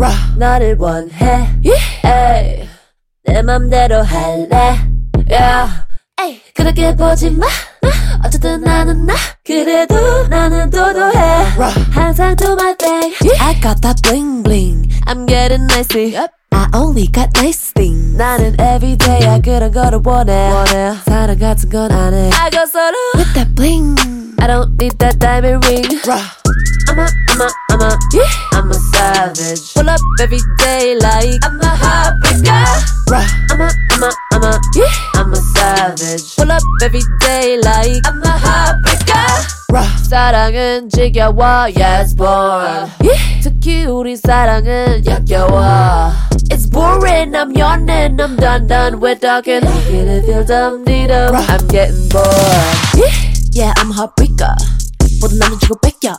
Ra. 너를 원해. Yeah. 내 맘대로 할래. Yeah. 에이, 그렇게 보지 마. 어쨌든 나는 나. 그래도 나는 도도해. Ra. 항상 do my thing. Yeah. I got that bling bling. I'm getting nicey. Yep. I only got nice things. 나는 everyday I 그런 거를 원해. 사랑 같은 건 안 해. I got solo with that bling. I don't need that diamond ring. Ra. I'm a yeah. I'm a savage. Pull up every day like I'm a heartbreaker. Ra. I'm a yeah. I'm a savage. Pull up every day like I'm a heartbreaker. Ra. 사랑은 지겨워, yeah, it's boring. Yeah. 특히 우리 사랑은 역겨워. It's boring, I'm yawning, I'm done with talking. Even if you're dumb, dido, I'm getting bored. Yeah, I'm a heartbreaker. 모든 남은 주고 뺏겨.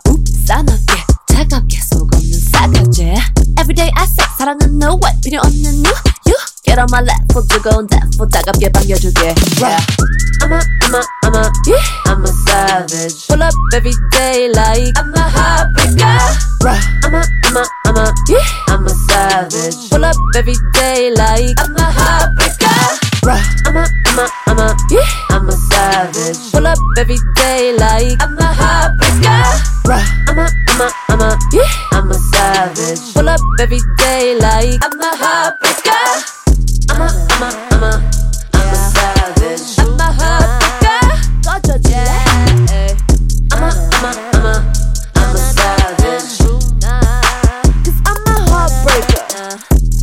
싸납게, 차갑게, 속 없는 싸가지. Everyday I say, 사랑은 no way, 필요 없는 you. You get on my level, 뜨거운 대포 따갑게 반겨줄게. Yeah. I'm a yeah. I'm a savage. Pull up every day like I'm a heartbreaker. Ra. I'm a yeah. I'm a savage. Pull up every day like I'm a heartbreaker. Ra. I'm a yeah. I'm a savage. Pull up every day like I'm a heartbreaker. Ra. I'm a yeah. I'm a savage. Pull up every day like I'm a heartbreaker. I'm a savage. I'm a heartbreaker. I'm a savage. 'Cause I'm a heartbreaker.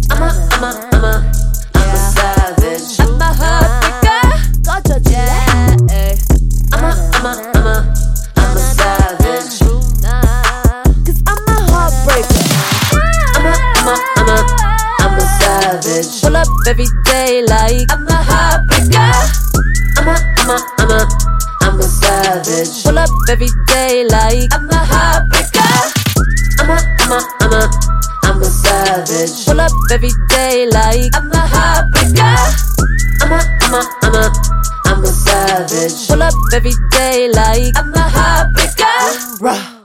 I'm a savage. I'm a heartbreaker. I'm a savage. 'Cause I'm a heartbreaker. I'm a savage. Pull up every day like I'm a heartbreaker. I'm a savage. Pull up every day like I'm a heartbreaker. I'm a savage. Pull up every day like I'm a heartbreaker. I'm a savage. Pull up every day like I'm a heartbreaker.